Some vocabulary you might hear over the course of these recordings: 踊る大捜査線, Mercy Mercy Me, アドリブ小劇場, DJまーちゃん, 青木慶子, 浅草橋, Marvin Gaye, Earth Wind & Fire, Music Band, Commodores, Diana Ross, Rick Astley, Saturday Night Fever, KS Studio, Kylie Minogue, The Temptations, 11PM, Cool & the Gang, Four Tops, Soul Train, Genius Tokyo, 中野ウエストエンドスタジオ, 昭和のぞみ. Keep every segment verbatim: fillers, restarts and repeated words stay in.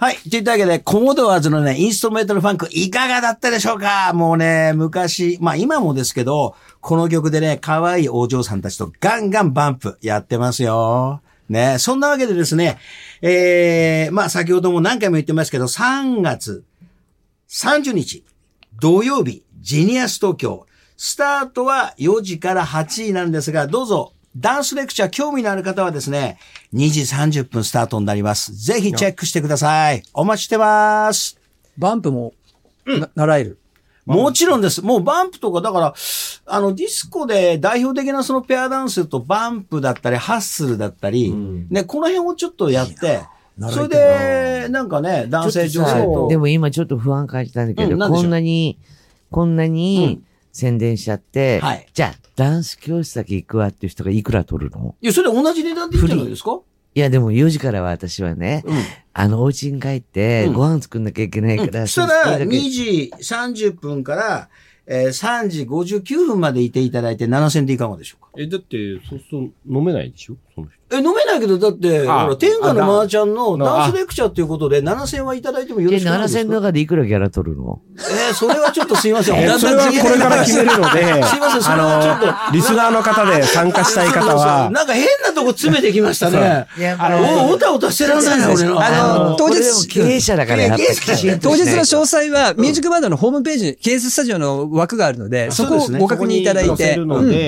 はい。というわけで、コモドワーズのね、インストメートルファンク、いかがだったでしょうか？もうね、昔、まあ今もですけど、この曲でね、可愛いお嬢さんたちとガンガンバンプやってますよ。ね。そんなわけでですね、えー、まあ先ほども何回も言ってますけど、さんがつさんじゅうにち、土曜日、ジニアス東京。スタートはよじからはちじなんですが、どうぞ、ダンスレクチャー興味のある方はですね、にじさんじゅっぷんスタートになります。ぜひチェックしてください。お待ちしてます。バンプも、うん、習える。もちろんです。もうバンプとか、だから、あの、ディスコで代表的なそのペアダンスとバンプだったり、ハッスルだったり、うん、ね、この辺をちょっとやって、いいそれで、なんかね、男性女性と。でも今ちょっと不安感じたんだけど、うん、んこんなに、こんなに、うん宣伝しちゃって、はい、じゃあダンス教室だけ行くわっていう人がいくら取るの？いやそれ同じ値段でいいんじゃないですか？いやでもよじからは私はね、うん、あのお家に帰ってご飯作んなきゃいけないから、うん、そしたらにじさんじゅっぷんから、えー、さんじごじゅうきゅうふんまでいていただいてななせんでいかがでしょうか？えだってそうすると飲めないでしょその人。え飲めないけどだってほら天下のマーちゃんのダンスレクチャーっていうことでななせんはいただいてもよろしくないですか？えななせんの中でいくらギャラ取るの？えー、それはちょっとすいません。えー、それはこれから決めるので、すいませんそれはちょっとあのー、リスナーの方で参加したい方はなんか変なとこ詰めてきましたね。あのおたおたしてらんないな俺の。あの当日経営者だからやっぱり当日の詳細はミュージックバンドのホームページ、ケーエススタジオの枠があるのでそこをご確認いただいて、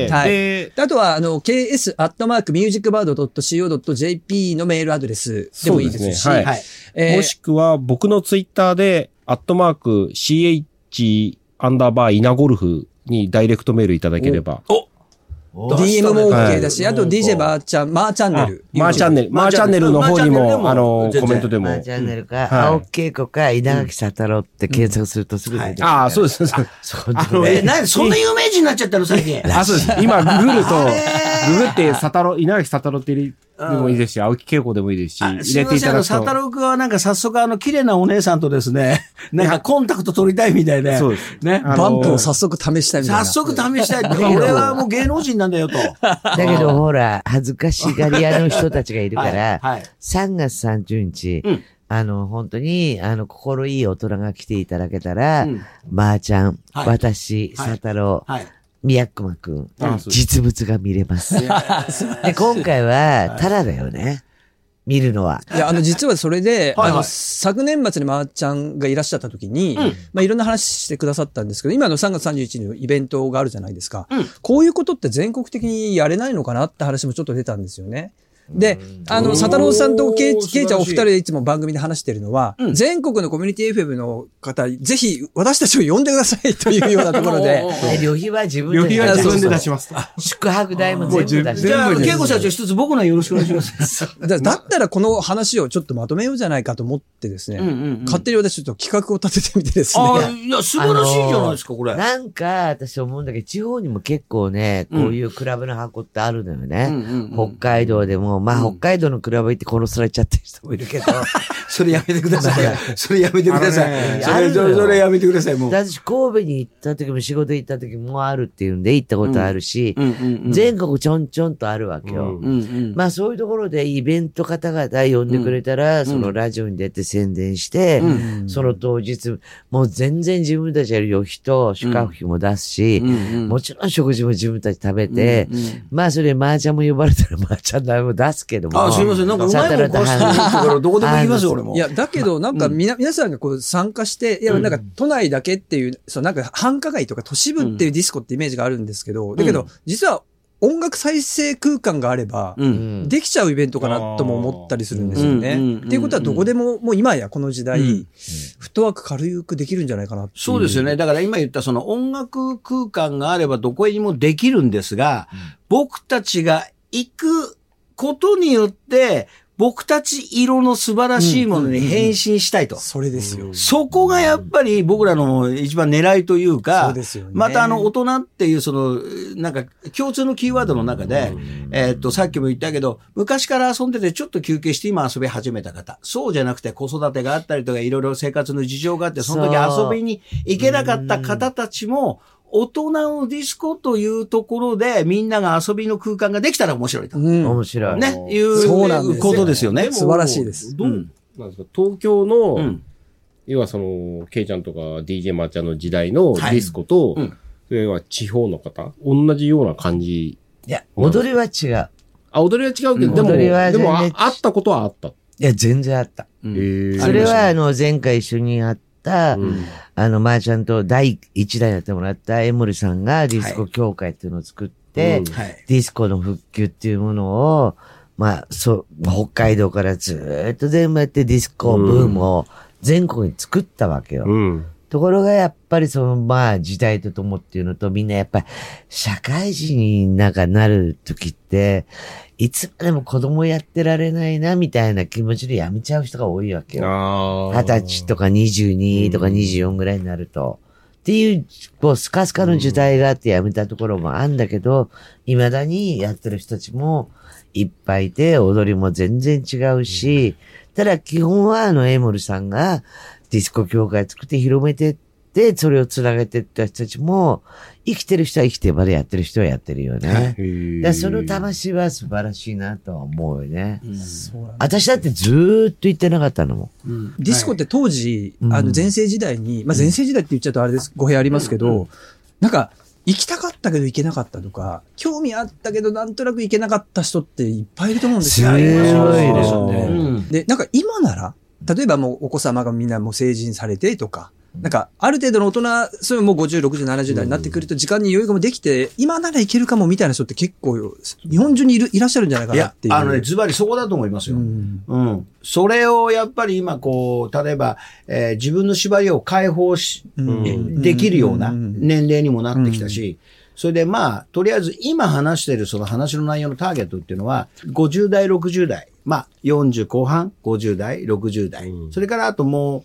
はい。あとはあの ケーエス アットマークミュージックバンド.co.jp のメールアドレスでもいいですし、はいはいえー、もしくは僕のツイッターでアットマーク ch アンダーバーイナゴルフにダイレクトメールいただければ、おお ディーエム も OK だし、はい、あと ディージェー バーチャンマーチャンネルマーチャンネルマーチャンネルの方にもあのコメントでもマーチャンネルか、はい、青木恵子か稲垣沙太郎って検索するとすぐ出てくる、うんはい、ああそうですそうですえなんでそんな有名人になっちゃったの最近あそうです今ググるとググって、サタロ、稲垣サタロって入れてもいいですし、青木恵子でもいいですし、入れていただくと。サタロ君はなんか早速あの綺麗なお姉さんとですね、なんかコンタクト取りたいみたいで。そうです。ね。バンプを早速試したいみたいな。早速試したいって。俺はもう芸能人なんだよと。だけどほら、恥ずかしがり屋の人たちがいるから、はいはい、さんがつさんじゅうにち、うん、あの、本当に、あの、心いい大人が来ていただけたら、うん、まーちゃん、はい、私、サタロ、はいはい宮熊くん、実物が見れます。で、今回は、タラだよね。見るのは。いや、あの、実はそれで、はいはい、あの、昨年末にまーちゃんがいらっしゃった時に、うん、まあ、いろんな話してくださったんですけど、今のさんがつさんじゅういちにちのイベントがあるじゃないですか。うん、こういうことって全国的にやれないのかなって話もちょっと出たんですよね。で、あの、佐太郎さんとケイちゃんお二人でいつも番組で話してるのは、うん、全国のコミュニティ エフエム の方、ぜひ私たちを呼んでくださいというようなところで。旅費は自分で。旅費は自分で出します。宿泊代も全部出します。じゃあ、ケイコ社長一つ僕のはよろしくお願いします。だったらこの話をちょっとまとめようじゃないかと思ってですね、うんうんうん、勝手に私ちょっと企画を立ててみてですね。ああ、いや、素晴らしいじゃないですか、これ。なんか、私思うんだけど、地方にも結構ね、こういうクラブの箱ってあるのよね。うんうんうん、北海道でも、まあ、北海道のクラブ行って殺されちゃってる人もいるけど。それやめてください。それやめてください。それ、それやめてください、もう。私、神戸に行った時も仕事行った時もあるっていうんで行ったことあるし、うんうんうんうん、全国ちょんちょんとあるわけよ、うんうんうん。まあ、そういうところでイベント方々呼んでくれたら、うん、そのラジオに出て宣伝して、うん、その当日、もう全然自分たちやる旅費と宿泊費も出すし、うんうん、もちろん食事も自分たち食べて、うんうん、まあ、それ、マーちゃんも呼ばれたらマーちゃんだよ。出すけども。あ、すいません。なんかうまいもんこうしてるからどこでも行きますよ、俺も。いや、だけど、なんかみな、うん、皆さんがこう参加して、いや、なんか都内だけっていう、そう、なんか繁華街とか都市部っていうディスコってイメージがあるんですけど、うん、だけど、実は音楽再生空間があれば、うん、できちゃうイベントかなとも思ったりするんですよね。うん、っていうことはどこでも、もう今やこの時代、うん、フットワーク軽くできるんじゃないかなっていう。そうですよね。だから今言ったその音楽空間があればどこにもできるんですが、うん、僕たちが行くことによって僕たち色の素晴らしいものに変身したいと、うんうんうん、それですよ。そこがやっぱり僕らの一番狙いというか、そうですよね、またあの大人っていうそのなんか共通のキーワードの中で、うん、えー、っとさっきも言ったけど昔から遊んでてちょっと休憩して今遊び始めた方、そうじゃなくて子育てがあったりとかいろいろ生活の事情があってその時遊びに行けなかった方たちも大人のディスコというところでみんなが遊びの空間ができたら面白いと。うん、面白い。ね、いうことですよね。素晴らしいです。どう、うん、なんですか、東京の、うん、要はそのケイちゃんとか ディージェー まーちゃんの時代のディスコと、はい、うん、それは地方の方同じような感じ。いや、踊りは違う。あ、踊りは違うけど、うん、でも、でもあ、あったことはあった。いや、全然あった。うん、それは、あの、前回一緒に会った、うん、あの、まーちゃんと第一代やってもらった江森さんがディスコ協会っていうのを作って、はい、うん、ディスコの復旧っていうものを、まあ、そう、北海道からずっと全部やってディスコブームを全国に作ったわけよ。うんうん、ところがやっぱりそのまあ時代とともっていうのと、みんなやっぱり社会人になんかなるときっていつまでも子供やってられないなみたいな気持ちでやめちゃう人が多いわけよ。二十歳とかにじゅうにとかにじゅうよんぐらいになると、うん、っていうこうスカスカの時代があってやめたところもあるんだけど、未だにやってる人たちもいっぱいで、踊りも全然違うし、うん、ただ基本はあのエモルさんがディスコ協会作って広めてって、それをつなげてった人たちも、生きてる人は生きてまでやってる人はやってるよね。だその魂は素晴らしいなとは思うよね。うん、私だってずーっと言ってなかったのも。うん、ディスコって当時、はい、あの前世時代に、まあ、前世時代って言っちゃうとあれです、語弊ありますけど、うん、なんか、行きたかったけど行けなかったとか、興味あったけどなんとなく行けなかった人っていっぱいいると思うんですよね。すごいですよね。うん、で、なんか今なら、例えばもうお子様がみんなもう成人されてとか、なんかある程度の大人、それももうごじゅう、ろくじゅう、ななじゅう代になってくると時間に余裕がもできて、今ならいけるかもみたいな人って結構日本中にいる、いらっしゃるんじゃないかなっていう。いや、あのね、ズバリそこだと思いますよ。うん。うん、それをやっぱり今こう、例えば、えー、自分の縛りを解放し、うん、できるような年齢にもなってきたし、うんうん、それでまあ、とりあえず今話しているその話の内容のターゲットっていうのは、ごじゅう代、ろくじゅう代。まあ、よんじゅう後半、ごじゅう代、ろくじゅう代。うん、それからあともう、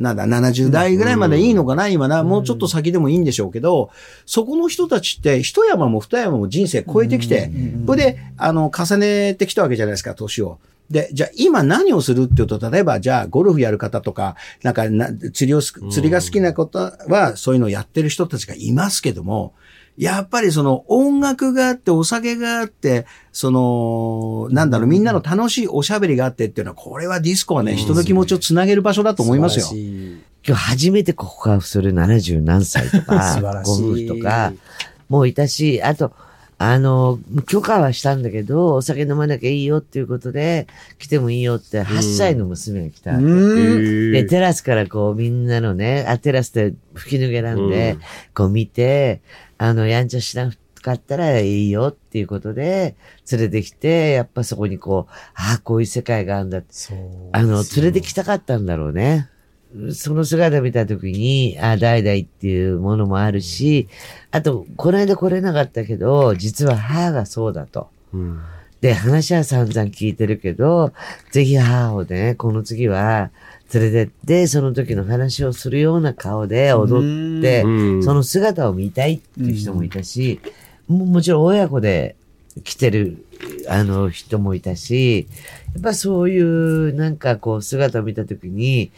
なんだ、ななじゅう代ぐらいまでいいのかな、うん、今な。もうちょっと先でもいいんでしょうけど、そこの人たちって、一山も二山も人生超えてきて、うん、これで、あの、重ねてきたわけじゃないですか、年を。で、じゃあ今何をするって言うと、例えば、じゃあゴルフやる方とか、なんかな、釣りをす、釣りが好きなことは、そういうのをやってる人たちがいますけども、やっぱりその音楽があってお酒があって、その、なんだろう、みんなの楽しいおしゃべりがあってっていうのは、これはディスコはね、人の気持ちをつなげる場所だと思いますよ。今日初めて告白するななじゅう何歳とか、ご夫婦とか、もういたし、あと、あの、許可はしたんだけど、お酒飲まなきゃいいよっていうことで、来てもいいよって、はっさいの娘が来たわけ、うん。で、テラスからこう、みんなのね、あ、テラスで吹き抜けなんで、うん、こう見て、あの、やんちゃしなかったらいいよっていうことで、連れてきて、やっぱそこにこう、ああ、こういう世界があるんだって、あの、連れてきたかったんだろうね。その姿見たときに、あ、代々っていうものもあるし、あと、この間来れなかったけど、実は母がそうだと。うん、で、話は散々聞いてるけど、ぜひ母をね、この次は連れてって、その時の話をするような顔で踊って、その姿を見たいっていう人もいたし、も, もちろん親子で来てる、あの人もいたし、やっぱそういうなんかこう姿を見たときに、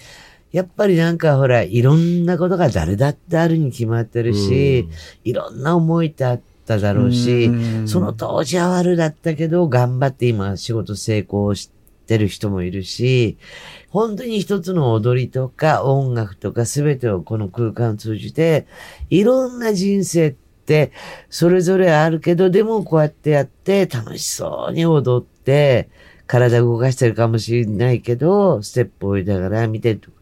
やっぱりなんかほら、いろんなことが誰だってあるに決まってるし、うん、いろんな思いってあっただろうし、うん、その当時は悪だったけど、頑張って今仕事成功してる人もいるし、本当に一つの踊りとか音楽とか全てをこの空間を通じて、いろんな人生ってそれぞれあるけど、でもこうやってやって楽しそうに踊って、体動かしてるかもしれないけど、ステップを追いながら見てるとか。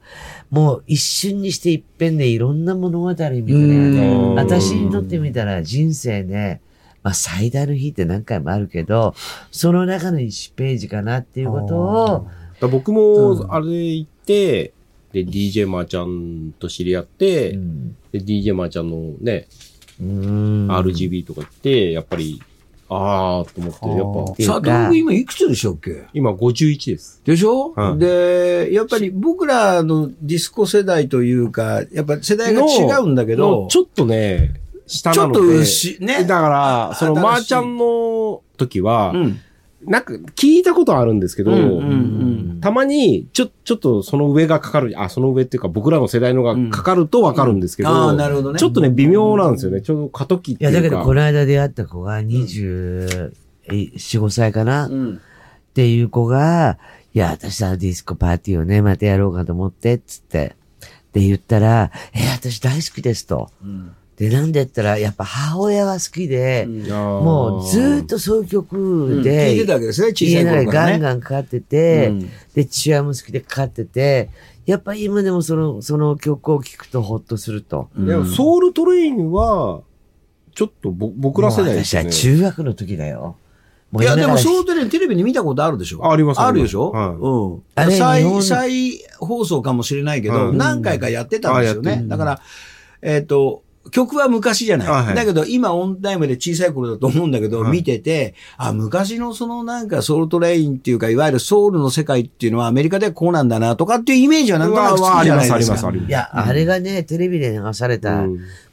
もう一瞬にして一遍でいろんな物語みたいな。私にとってみたら人生ね、まあ最大の日って何回もあるけど、その中のいちページかなっていうことを。だ僕もあれ行って、うん、で ディージェー まーちゃんと知り合って、うん、で ディージェー まーちゃんのね、うーん アールジービー とか行って、やっぱり、あーと思って、やっぱ。さあ、道具今いくつでしたっけ？今ごじゅういちです。でしょ、うん、で、やっぱり僕らのディスコ世代というか、やっぱ世代が違うんだけど、ちょっとね、下なので。ちょっと牛、ね。だから、そのまーちゃんの時は、うん、なんか聞いたことあるんですけど、うんうんうん、たまに、ちょ、ちょっとその上がかかる、あ、その上っていうか僕らの世代のがかかるとわかるんですけど、うんうん、あ、なるほどね。ちょっとね、微妙なんですよね。ちょうど過渡期っていうか。いや、だけどこの間出会った子がにじゅうよん、ごさいかな、うん、っていう子が、いや、私さ、ディスコパーティーをね、またやろうかと思って、つって。で、言ったら、え、私大好きですと。うん、で、なんで言ったら、やっぱ母親は好きで、うん、もうずっとそういう曲で、うん、聞いてたわけですね、小さい頃からね。ガンガンかかってて、うん、で、父親も好きでかかってて、やっぱり今でもその、その曲を聴くとホッとすると。うん、いや、ソウルトレインは、ちょっとぼ僕ら世代ですね。私は中学の時だよ。いや、でも、ソウルトレインテレビで見たことあるでしょ？あります、あるでしょ？はい、うん。再、再放送かもしれないけど、はい、何回かやってたんですよね。だから、えっと、曲は昔じゃない。はい、だけど、今オンタイムで小さい頃だと思うんだけど、はい、見てて、あ、昔のそのなんかソウルトレインっていうか、いわゆるソウルの世界っていうのはアメリカではこうなんだなとかっていうイメージはなんとなくつくじゃないですか。あります、あります。いや、あれがね、テレビで流された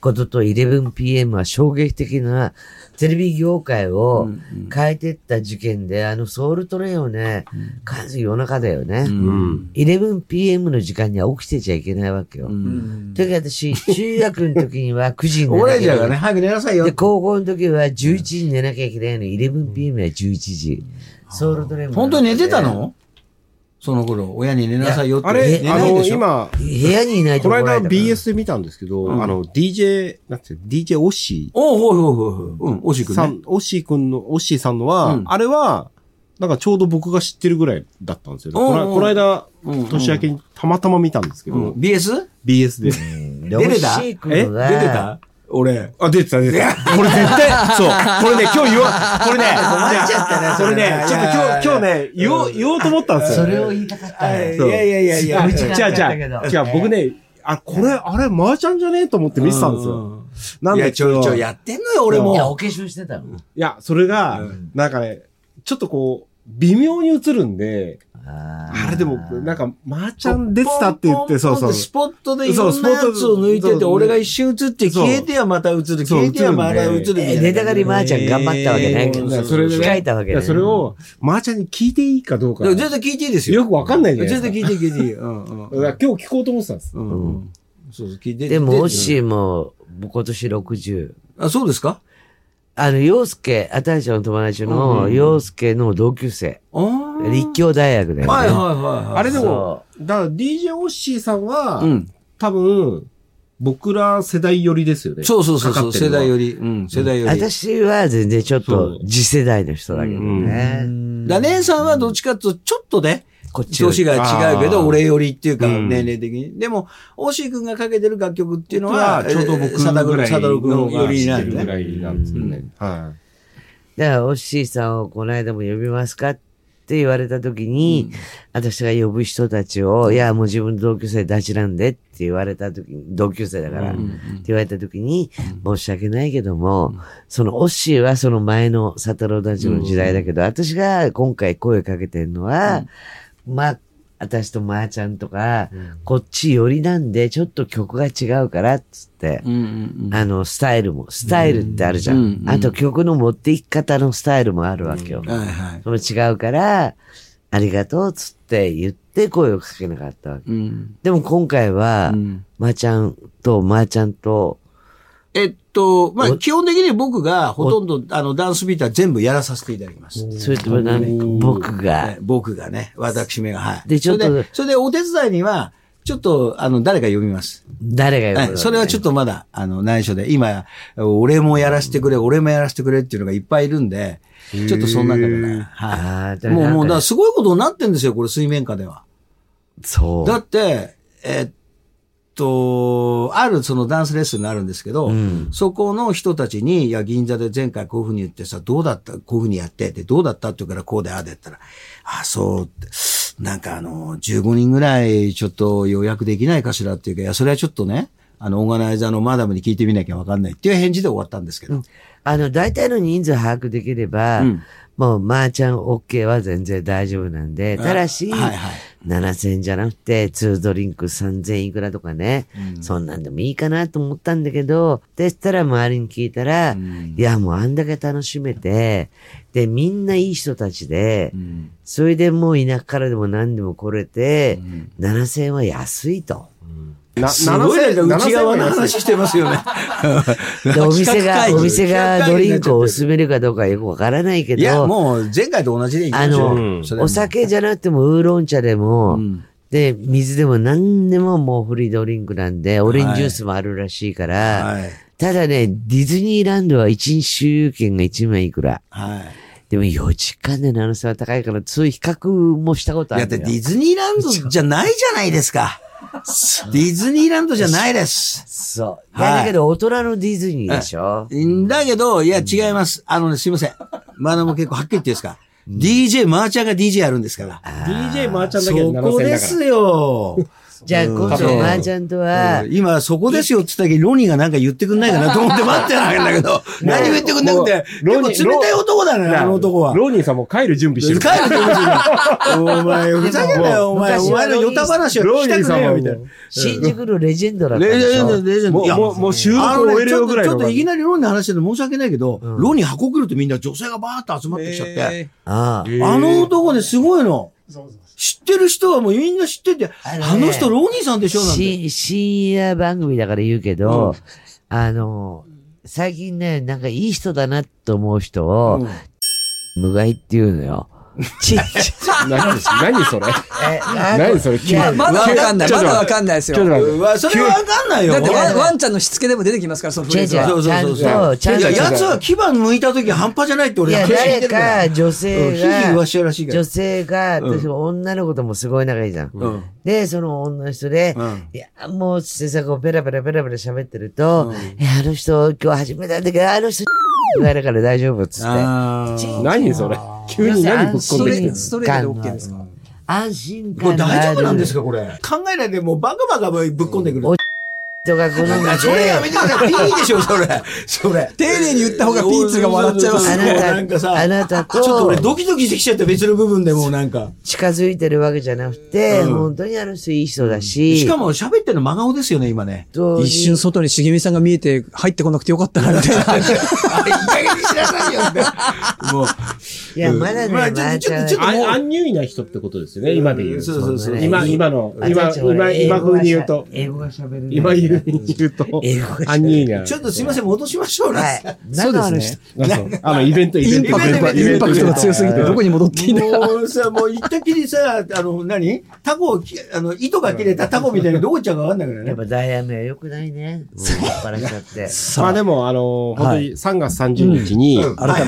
ことと イレブンピーエム は衝撃的な、テレビ業界を変えてった事件で、うんうん、あのソウルトレインをね、完全に夜中だよね。うん、イレブンピーエム の時間には起きてちゃいけないわけよ。うん、というか私、中学の時にはくじに寝なきゃいけない。俺らがね、早く寝なさいよ。で、高校の時はじゅういちじに寝なきゃいけないのに、イレブンピーエム はじゅういちじ。うん、ソウルトレインも。本当に寝てたの？その頃、親に寝なさいよって。あれ、あの、今、部屋にいないところ。この間 ビーエス で見たんですけど、うん、あの、ディージェー、なんていう、ディージェー オッシー。おうおうおうおう。うん、オッシーくんね。オッシーくんの、オッシーさんのは、うん、あれは、なんかちょうど僕が知ってるぐらいだったんですよね。この、この間、年明けにたまたま見たんですけど。ビーエス？ ビーエス で。出れた？え？出てた？俺。あ、出てた、出てた。これ絶対、そう。これね、今日言おう。これね、困っちゃったね。それね、ちょっと今日、今日ね、言おう、言おうと思ったんですよ。それを言いたかった。いやいやいやいや。じゃあじゃあ、じゃあ僕ね、あ、これ、あれ、マーちゃんじゃねえと思って見てたんですよ。なんでちょいちょいやってんのよ、俺も。いや、お化粧してたの。いや、それが、なんかね、ちょっとこう、微妙に映るんで、あ, あれでも、なんか、まーちゃん出てたって言って、そうそう。スポットでいろんなやつを抜いてて、俺が一瞬映って、消えてはまた映る、消えてはまた映る。ネタ狩りまーちゃん頑張ったわけないけど、控えたわけない。それを、まーちゃんに聞いていいかどうか。全然聞いていいですよ。よくわかんないじゃないですか。全然聞いていい、聞いていい。今日聞こうと思ってたんです。うん。そうそう、聞いて。でも、オッシーも、今年ろくじゅう。あ、そうですか？あの、洋介、新しいの友達の、洋介の同級生。立教大学だよね。はいはいはい。あれでも、だから ディージェー オッシーさんは、多分、僕ら世代寄りですよね。そうそうそう、世代寄り。うん、世代寄り。私は全然ちょっと、次世代の人だけどね。だ、姉さんはどっちかっていうと、ちょっとね、こっち年が違うけど、俺よりっていうか、年齢的に。でも、オッシーくんがかけてる楽曲っていうのは、ちょうど僕のよりになるぐらいなんですよね。はい。だから、オッシーさんをこの間も呼びますかって言われた時に、うん、私が呼ぶ人たちを、いや、もう自分の同級生たちなんでって言われた時に、同級生だから、うんうん、って言われた時に、申し訳ないけども、うん、そのオッシーはその前のサタローたちの時代だけど、うん、私が今回声かけてるのは、うんまあ、私とまーちゃんとか、うん、こっち寄りなんで、ちょっと曲が違うから、つって、あの、スタイルも、スタイルってあるじゃん。うんうん、あと曲の持っていき方のスタイルもあるわけよ。うんはいはい、その違うから、ありがとう、つって言って声をかけなかったわけ。うん、でも今回は、うん、まーちゃんと、まーちゃんと、えっと、まあ、基本的に僕がほとんど、あの、ダンスビーター全部やらさせていただきます。それとも何か僕が。僕がね、私めが、はい。で、ちょっと。それで、それでお手伝いには、ちょっと、あの、誰か呼びます。誰が呼ぶ、はい、それはちょっとまだ、あの、内緒で、今、俺もやらせてくれ、俺もやらせてくれっていうのがいっぱいいるんで、ちょっとそんな中でね。はい。もう、もう、だからすごいことになってんですよ、これ、水面下では。そう。だって、えっと、と、あるそのダンスレッスンがあるんですけど、うん、そこの人たちに、いや、銀座で前回こういうふうに言ってさ、どうだったこういうふうにやってって、どうだったって言うから、こうでああでったら、あ、そうって、なんかあの、じゅうごにんぐらいちょっと予約できないかしらっていうか、いや、それはちょっとね、あの、オーガナイザーのマダムに聞いてみなきゃわかんないっていう返事で終わったんですけど。うん、あの、大体の人数把握できれば、うん、もう、まーちゃん OK は全然大丈夫なんで、ただし、はいはい、ななせんえんじゃなくて、にドリンクさんぜんいくらとかね、うん、そんなんでもいいかなと思ったんだけど、でしたら周りに聞いたら、うん、いや、もうあんだけ楽しめて、で、みんないい人たちで、うん、それでもう田舎からでも何でも来れて、うん、ななせんえんは安いと。うんすごいなんか内側の話してますよねでお店がお店がドリンクを勧めるかどうかよくわからないけど、いやもう前回と同じでいきましょう。あの、うん、お酒じゃなくてもウーロン茶でも、うん、で水でも何でももうフリードリンクなんで、オレンジジュースもあるらしいから、はいはい、ただねディズニーランドはいちにち周遊券がいちまんいくら、はい、でもよじかんでななせんえんは高いから、そういう比較もしたことあるんだよ。だってディズニーランドじゃないじゃないですかディズニーランドじゃないです。そう。いや、はい、だけど大人のディズニーでしょ。だけど、いや、違います。あのね、すいません。マナも結構はっきり言っていいですか。うん、ディージェー、マーちゃんが ディージェー やるんですから。ディージェー、マーちゃんだけはななせんえんだから。そこですよ。じゃあ、今度、マーちゃんとは、うん。今、そこですよって言ったけど、ロニーがなんか言ってくんないかなと思って待ってないんだけど、何も言ってくんなくて、でも冷たい男だね、あの男は。ロニーさんも帰る準備してる。帰る準備してる。お前、ふざけんなよ、お前。お前のヨタ話は聞きたくねえよ、みたいな。新宿のレジェンドだったでしょ。レジェンド、レジェンド。いや、もう、もう収録終えるよぐらいの。ちょっといきなりロニーの話して申し訳ないけど、ロニー箱来るとみんな女性がバーっと集まってきちゃって。あの男ね、すごいの。知ってる人はもうみんな知ってて、あ の,、ね、あの人ロニーさんでしょなんて。深夜番組だから言うけど、うん、あの、最近ね、なんかいい人だなと思う人を、うん、無害っていうのよ。ち何それ何それまだわかんない。まだわかんないですよ。それわかんないよ。だってワンちゃんのしつけでも出てきますから、そのフレーズは。そうそうそう。ちゃんと。やつは牙剥いた時半端じゃないって俺は。いや、誰か女性が、女性が、女の子ともすごい仲いいじゃん。で、その女の人で、いや、もう、せさこうペラペラペラペラ喋ってると、あの人今日始めたんだけど、あの人、だから大丈夫っつって。何それ急に何ぶっ込んできてる。ストレートで OK ですか？安心感がある。これ大丈夫なんですかこれ。考えないでもうバカバカぶっ込んでくる。おっとかこの中で。それやめてください。ピーでしょそれ。それ。丁寧に言った方がピーツが笑っちゃいますね。なんかさ、あなたと。ちょっと俺ドキドキしてきちゃった別の部分でもうなんか。近づいてるわけじゃなくて、本当にあの人いい人だし。しかも喋ってるの真顔ですよね今ね。一瞬外に茂美さんが見えて入ってこなくてよかったなみたいな。あれいい加減にしなさいよって。もう。いや、まだね、まあ、ちょっと、ちょっと、ちょっと、安入意な人ってことですよね、今で言う。そうそうそう。今、今の、今、今、今風に言うと。英語が喋れる。今言うと、安入意な。ちょっとすいません、戻しましょうね。そうですね。あの、イベント、イベント。インパクト、インパクトが強すぎて、どこに戻っていいんだろう。もうさ、もう行ったきりさ、あの、何タコ、あの、糸が切れたタコみたいにどこ行っちゃうかわかんないからね。やっぱダイヤメは良くないね。そう、ばらしちゃって。まあでも、あの、本当にさんがつさんじゅうにちに、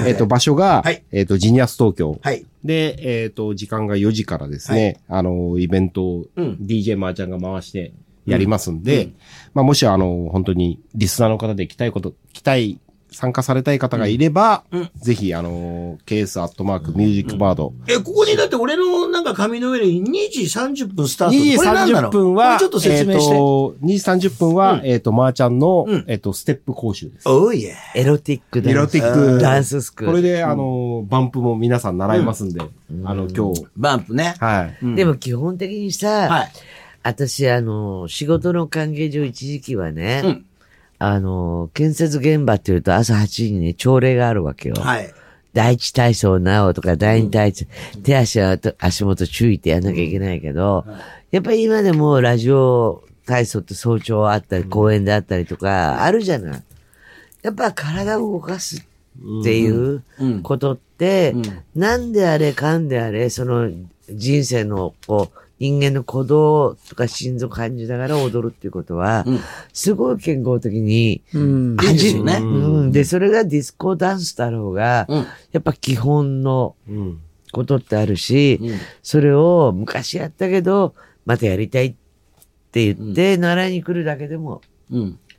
えっと、場所が、えっと、ジニアス東京。はい。で、えっと、時間がよじからですね、はい、あの、イベントを ディージェー マーちゃんが回してやりますんで、うんうん、まあ、もしあの、本当にリスナーの方で来たいこと、来たい、参加されたい方がいれば、うん、ぜひ、あの、ケースアットマークミュージックバード。え、ここにだって俺のなんか紙の上でにじさんじゅっぷんスタート。にじさんじゅっぷんは、ちょっと説明して。えっと、にじさんじゅっぷんは、えっと、まーちゃんの、えっと、ステップ講習です。おいえ。エロティックダンス。エロティックダンススクール。これで、あの、バンプも皆さん習いますんで、あの、今日。バンプね。はい。でも基本的にさ、私、あの、仕事の関係上一時期はね、あの、建設現場っていうと朝はちじにね、朝礼があるわけよ。はい。第一体操なおとか、第二体操、うん、手足は足元注意ってやんなきゃいけないけど、うんはい、やっぱり今でもラジオ体操って早朝あったり、公園であったりとか、あるじゃない。やっぱ体を動かすっていうことって、うんうん、なんであれかんであれ、その人生のこう、人間の鼓動とか心臓感じながら踊るっていうことは、うん、すごい健康的に、うん、いいですよね、うん。で、それがディスコダンスだろうが、うん、やっぱ基本のことってあるし、うん、それを昔やったけど、またやりたいって言って、うん、習いに来るだけでも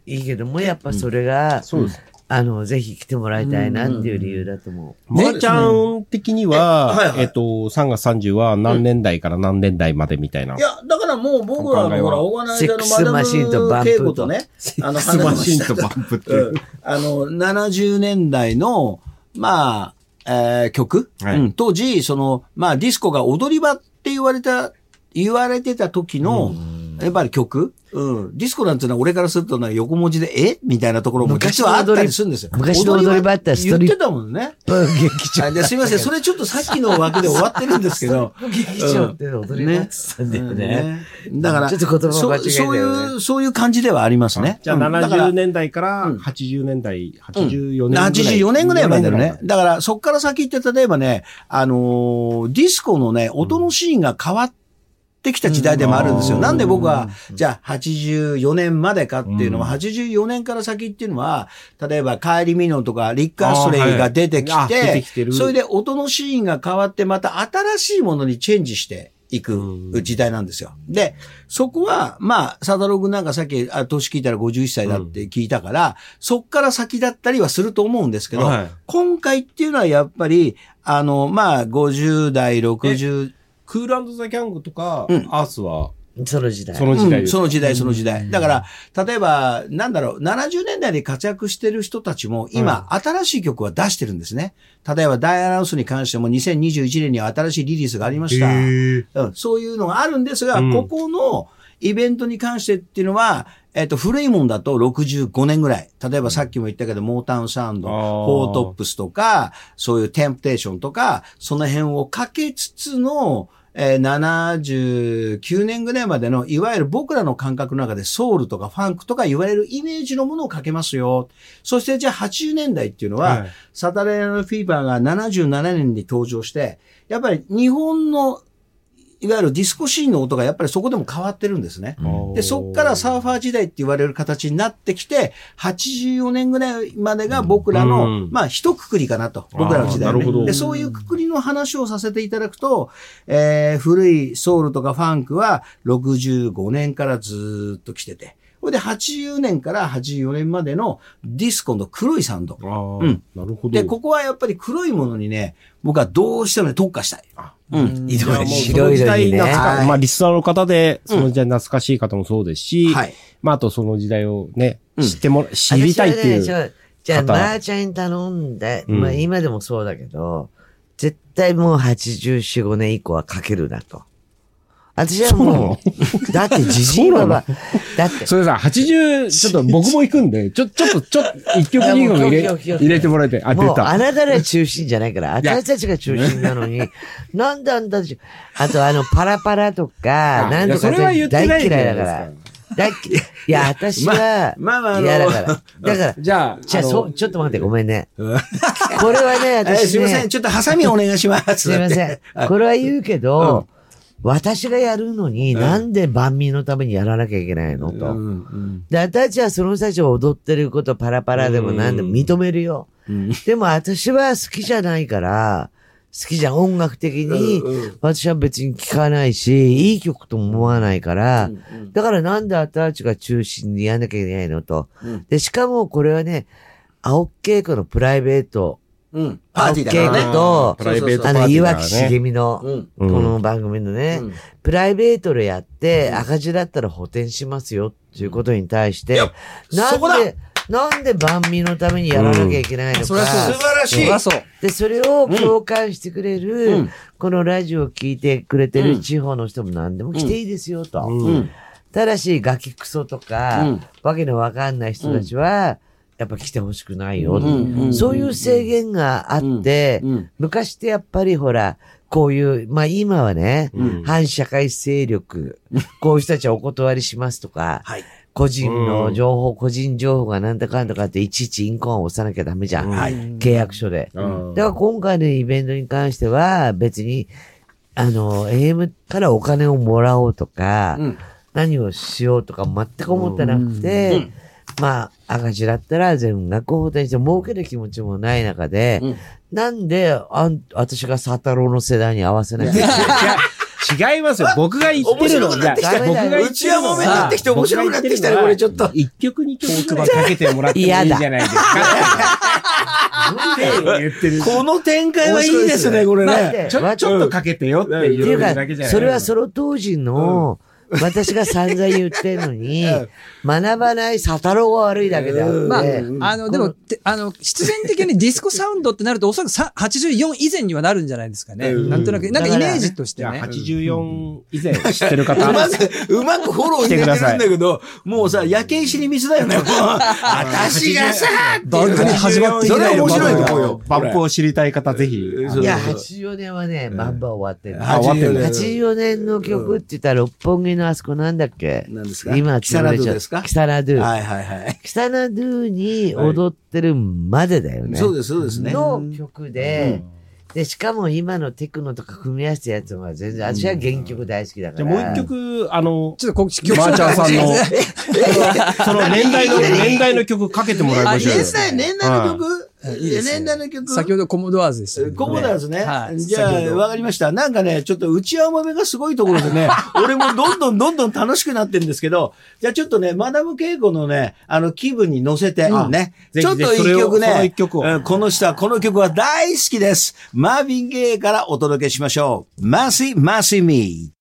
いいけども、やっぱそれが、うん、そうです。あの、ぜひ来てもらいたいなっていう理由だと思う。まーちゃん的には、えっと、さんがつさんじゅうは何年代から何年代までみたいな。いや、だからもう僕らのほら、オーガナイザーのマダム稽古とね、あの、セックスマシンとバンプっていう。あの、ななじゅうねんだいの、まあ、曲、当時、その、まあ、ディスコが踊り場って言われた、言われてた時の、やっぱり曲うん。ディスコなんていうのは俺からするとな、横文字で、えみたいなところも実はあったりするんですよ。昔の踊り場あったらストリップ。言ってたもんね。劇場。すいません、それちょっとさっきの枠で終わってるんですけど。劇場って踊り場って言ったんだよね。だから、ちょっと言葉間違えたよね。そういう、そういう感じではありますね。じゃあななじゅうねんだいからはちじゅうねんだい、はちじゅうよねんぐらい。はちじゅうよねんぐらいまでのね。だからそっから先って例えばね、あの、ディスコのね、音のシーンが変わって、できた時代でもあるんですよ。なんで僕は、じゃあはちじゅうよねんまでかっていうのは、はちじゅうよねんから先っていうのは、例えばカイリー・ミノンとかリック・アストレイが出てきて、はい、出てきてる。それで音のシーンが変わって、また新しいものにチェンジしていく時代なんですよ。で、そこは、まあ、サダログなんかさっき、あ、年聞いたらごじゅういっさいだって聞いたから、うん、そっから先だったりはすると思うんですけど、はい、今回っていうのはやっぱり、あの、まあ、ごじゅうだい、ろくじゅう、クール&ザ・ギャングとか、うん、アースは、その時代。その時代、うん。その時代、その時代。だから、例えば、なんだろう、ななじゅうねんだいで活躍してる人たちも、今、うん、新しい曲は出してるんですね。例えば、ダイアナウンスに関しても、にせんにじゅういちねんには新しいリリースがありました。うん、そういうのがあるんですが、うん、ここのイベントに関してっていうのは、えっと、古いもんだとろくじゅうごねんぐらい。例えばさっきも言ったけど、モータウンサウンド、フォートップスとか、そういうテンプテーションとか、その辺をかけつつの、えー、ななじゅうきゅうねんぐらいまでの、いわゆる僕らの感覚の中でソウルとかファンクとか言われるイメージのものをかけますよ。そしてじゃあはちじゅうねんだいっていうのは、はい、サタデーのフィーバーがななじゅうななねんに登場して、やっぱり日本の、いわゆるディスコシーンの音がやっぱりそこでも変わってるんですね。で、そこからサーファー時代って言われる形になってきて、はちじゅうよねんぐらいまでが僕らの、うん、まあ、一括りかなと。僕らの時代ね。で、そういう括りの話をさせていただくと、えー、古いソウルとかファンクはろくじゅうごねんからずーっと来てて。それではちじゅうねんからはちじゅうよねんまでのディスコの黒いサウンド。あうん、なるほど。で、ここはやっぱり黒いものにね、僕はどうしてもね、特化したい。あうん。いろいろ白いのにね。まあ、リスナーの方で、その時代懐かしい方もそうですし、うん、まあ、あとその時代をね、うん、知ってもら、知りたいっていう方。ね、じゃあ、マーチャンに頼んで、うん、まあ、今でもそうだけど、絶対もうはちじゅうよん、ごねん以降はかけるなと。私はもう、だってじじいばば、だって。それさ、はちじゅう、ちょっと僕も行くんで、ちょ、ちょっと、ちょっと、一曲二曲入れ、入れてもらえて、あ、出た。もうあなたら中心じゃないから、私たちが中心なのに、なんだあんたたち、あとあの、パラパラとか、なんとか大嫌いだから。だっけ、いや、私は、まあまあ、嫌だから。だから、じゃあ、じゃあ、そう、ちょっと待って、ごめんね。これはね、私。すいません、ちょっとハサミお願いします。すいません。これは言うけど、私がやるのに、なんで万民のためにやらなきゃいけないのと。うんうん、で、私たちはその人たちを踊ってることパラパラでも何でも認めるよ。うん、でも私は好きじゃないから、好きじゃん、音楽的に、私は別に聴かないし、いい曲とも思わないから、だからなんで私たちが中心にやらなきゃいけないのと。で、しかもこれはね、青木恵子のプライベート、うん。パーティーだからね。と、あの、岩木茂美の、この番組のね、プライベートでやって、赤字だったら補填しますよ、っていうことに対して、なんで、なんで万民のためにやらなきゃいけないのか。それは素晴らしい。うまそう。で、それを共感してくれる、このラジオを聞いてくれてる地方の人も何でも来ていいですよ、と。ただし、ガキクソとか、わけのわかんない人たちは、やっぱ来てほしくないよ。そういう制限があって、うんうん、昔ってやっぱりほら、こういう、まあ今はね、うん、反社会勢力、こういう人たちはお断りしますとか、はい、個人の情報、うん、個人情報がなんだかんだかっていちいちインコンを押さなきゃダメじゃん。うん、契約書で。うん、だから今回のイベントに関しては、別に、あの、エーエム からお金をもらおうとか、うん、何をしようとか全く思ってなくて、うんうん、まあ、赤字だったら全額補填して儲ける気持ちもない中で、うん、なんで、あん、私がサタローの世代に合わせなきゃいけない。違いますよ。僕が言ってるのが、僕がうちはもめになってきて面白くなってきたね、これちょっと。一曲に曲ばかけてもらってもいいじゃないですか。この展開はいいですね、これね。ちょっとかけてよっていうだけじゃない。っていうか、それはその当時の、私が散々言ってるのに、うん、学ばないサタローが悪いだけであって、まあ、あの、でも、あの、必然的にディスコサウンドってなると、おそらくはちじゅうよん以前にはなるんじゃないですかね。うん、なんとなく、なんかイメージとしてね。はちじゅうよん以前知ってる方。うまく、うまくフォローしてくれてるんだけど、もうさ、焼け石に水だよね。私がさ、番組始まっていない。それは面白いと思うよ。バンプを知りたい方、ぜひ。いや、はちじゅうよねんはね、バンプは終わってる。あ、終わってる。はちじゅうよねんの曲って言ったら、六本木のあそこなんだっけ？何ですか？今、キサラドゥですか？キサラドゥ。はいはいはい。キサラドゥに踊ってるまでだよね。はい、そうです、そうですね。の曲で、うん、で、しかも今のテクノとか組み合わせたやつも全然、私は原曲大好きだから。うん、じゃもう一曲、あの、ちょっとこっち、マーチャーさんの、その年代の、年代の曲かけてもらいましょう。年代、年代の曲、はいいいですね、年代の曲先ほどコモドアーズでした、ね。コモドアーズね。はい、じゃあ、わかりました。なんかね、ちょっと内輪もめがすごいところでね、俺もどんどんどんどん楽しくなってるんですけど、じゃあちょっとね、マダム恵子のね、あの気分に乗せてね、うん、ちょっと一曲ね、この人はこの曲は大好きです。マーヴィン・ゲイからお届けしましょう。マーシー・マーシー・ミー。